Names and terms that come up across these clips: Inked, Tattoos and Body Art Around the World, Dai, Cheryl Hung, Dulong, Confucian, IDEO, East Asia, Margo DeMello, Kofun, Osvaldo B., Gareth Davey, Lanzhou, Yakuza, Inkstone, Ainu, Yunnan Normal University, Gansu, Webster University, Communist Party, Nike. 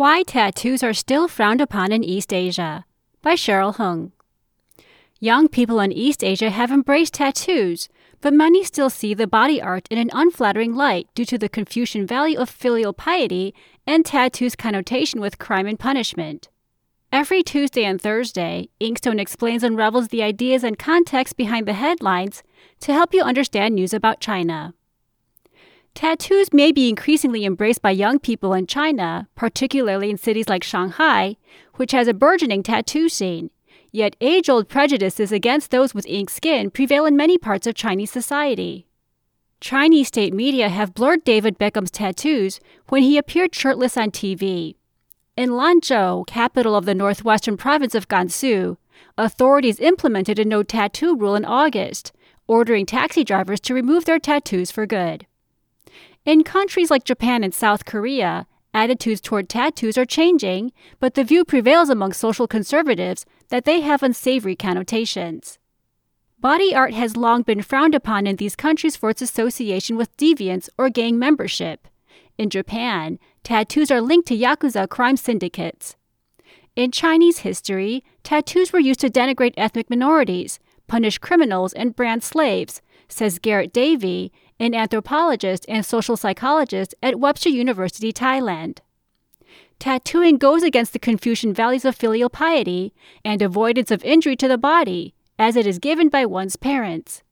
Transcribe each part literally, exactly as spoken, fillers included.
Why Tattoos Are Still Frowned Upon in East Asia by Cheryl Hung. Young people in East Asia have embraced tattoos, but many still see the body art in an unflattering light due to the Confucian value of filial piety and tattoos' connotation with crime and punishment. Every Tuesday and Thursday, Inkstone explains and unravels the ideas and context behind the headlines to help you understand news about China. Tattoos may be increasingly embraced by young people in China, particularly in cities like Shanghai, which has a burgeoning tattoo scene. Yet age-old prejudices against those with ink skin prevail in many parts of Chinese society. Chinese state media have blurred David Beckham's tattoos when he appeared shirtless on T V. In Lanzhou, capital of the northwestern province of Gansu, authorities implemented a no-tattoo rule in August, ordering taxi drivers to remove their tattoos for good. In countries like Japan and South Korea, attitudes toward tattoos are changing, but the view prevails among social conservatives that they have unsavory connotations. Body art has long been frowned upon in these countries for its association with deviance or gang membership. In Japan, tattoos are linked to Yakuza crime syndicates. In Chinese history, tattoos were used to denigrate ethnic minorities, punish criminals, and brand slaves, says Gareth Davey, an anthropologist and social psychologist at Webster University, Thailand. Tattooing goes against the Confucian values of filial piety and avoidance of injury to the body, as it is given by one's parents.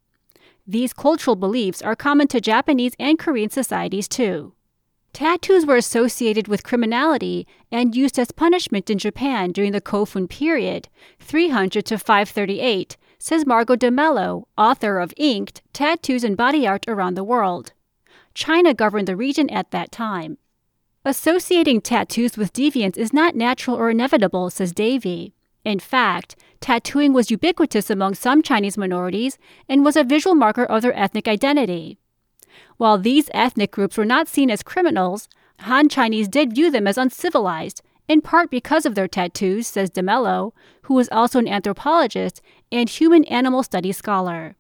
These cultural beliefs are common to Japanese and Korean societies too. Tattoos were associated with criminality and used as punishment in Japan during the Kofun period, three hundred to five thirty-eight, says Margo DeMello, author of Inked, Tattoos and Body Art Around the World. China governed the region at that time. Associating tattoos with deviance is not natural or inevitable, says Davey. In fact, tattooing was ubiquitous among some Chinese minorities and was a visual marker of their ethnic identity. While these ethnic groups were not seen as criminals, Han Chinese did view them as uncivilized, in part because of their tattoos, says DeMello, who is also an anthropologist and human animal studies scholar.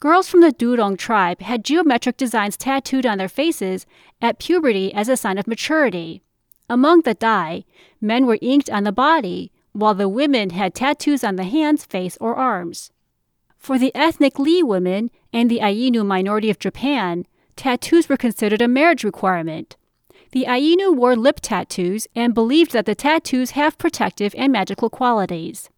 Girls from the Dulong tribe had geometric designs tattooed on their faces at puberty as a sign of maturity. Among the Dai, men were inked on the body, while the women had tattoos on the hands, face, or arms. For the ethnic Li women and the Ainu minority of Japan, tattoos were considered a marriage requirement. The Ainu wore lip tattoos and believed that the tattoos have protective and magical qualities.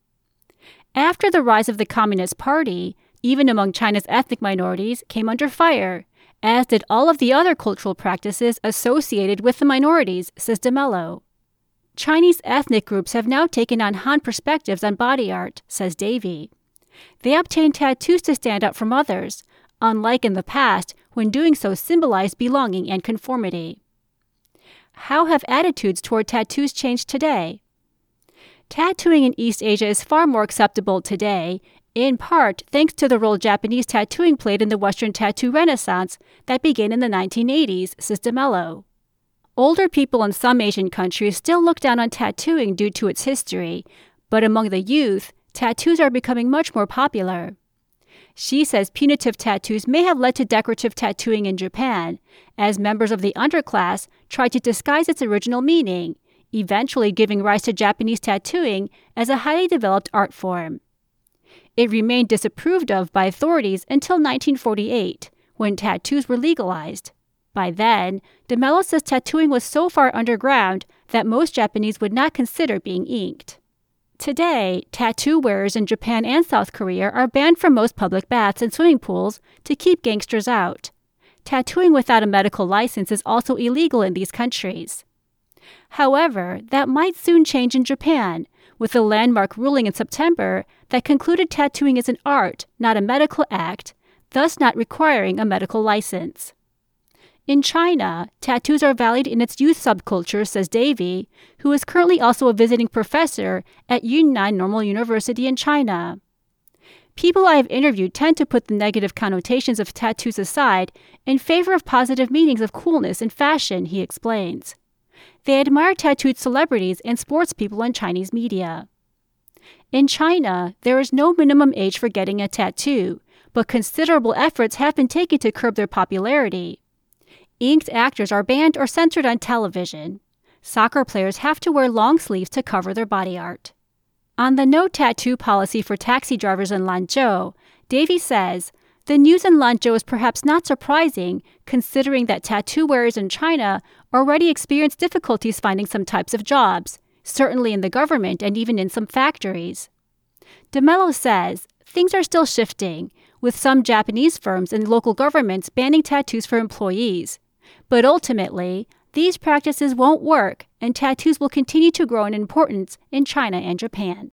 After the rise of the Communist Party, even among China's ethnic minorities, came under fire, as did all of the other cultural practices associated with the minorities, says DeMello. Chinese ethnic groups have now taken on Han perspectives on body art, says Davey. They obtain tattoos to stand out from others, unlike in the past when doing so symbolized belonging and conformity. How have attitudes toward tattoos changed today? Tattooing in East Asia is far more acceptable today, in part thanks to the role Japanese tattooing played in the Western tattoo renaissance that began in the nineteen eighties, says DeMello. Older people in some Asian countries still look down on tattooing due to its history, but among the youth, tattoos are becoming much more popular. She says punitive tattoos may have led to decorative tattooing in Japan, as members of the underclass tried to disguise its original meaning, eventually giving rise to Japanese tattooing as a highly developed art form. It remained disapproved of by authorities until nineteen forty-eight, when tattoos were legalized. By then, DeMello says tattooing was so far underground that most Japanese would not consider being inked. Today, tattoo wearers in Japan and South Korea are banned from most public baths and swimming pools to keep gangsters out. Tattooing without a medical license is also illegal in these countries. However, that might soon change in Japan, with a landmark ruling in September that concluded tattooing is an art, not a medical act, thus not requiring a medical license. In China, tattoos are valued in its youth subculture, says Davey, who is currently also a visiting professor at Yunnan Normal University in China. People I have interviewed tend to put the negative connotations of tattoos aside in favor of positive meanings of coolness and fashion, he explains. They admire tattooed celebrities and sports people in Chinese media. In China, there is no minimum age for getting a tattoo, but considerable efforts have been taken to curb their popularity. Inked actors are banned or censored on television. soccer players have to wear long sleeves to cover their body art. On the no-tattoo policy for taxi drivers in Lanzhou, Davey says, the news in Lanzhou is perhaps not surprising, considering that tattoo wearers in China already experience difficulties finding some types of jobs, certainly in the government and even in some factories. DeMello says, things are still shifting, with some Japanese firms and local governments banning tattoos for employees. But ultimately, these practices won't work, and tattoos will continue to grow in importance in China and Japan.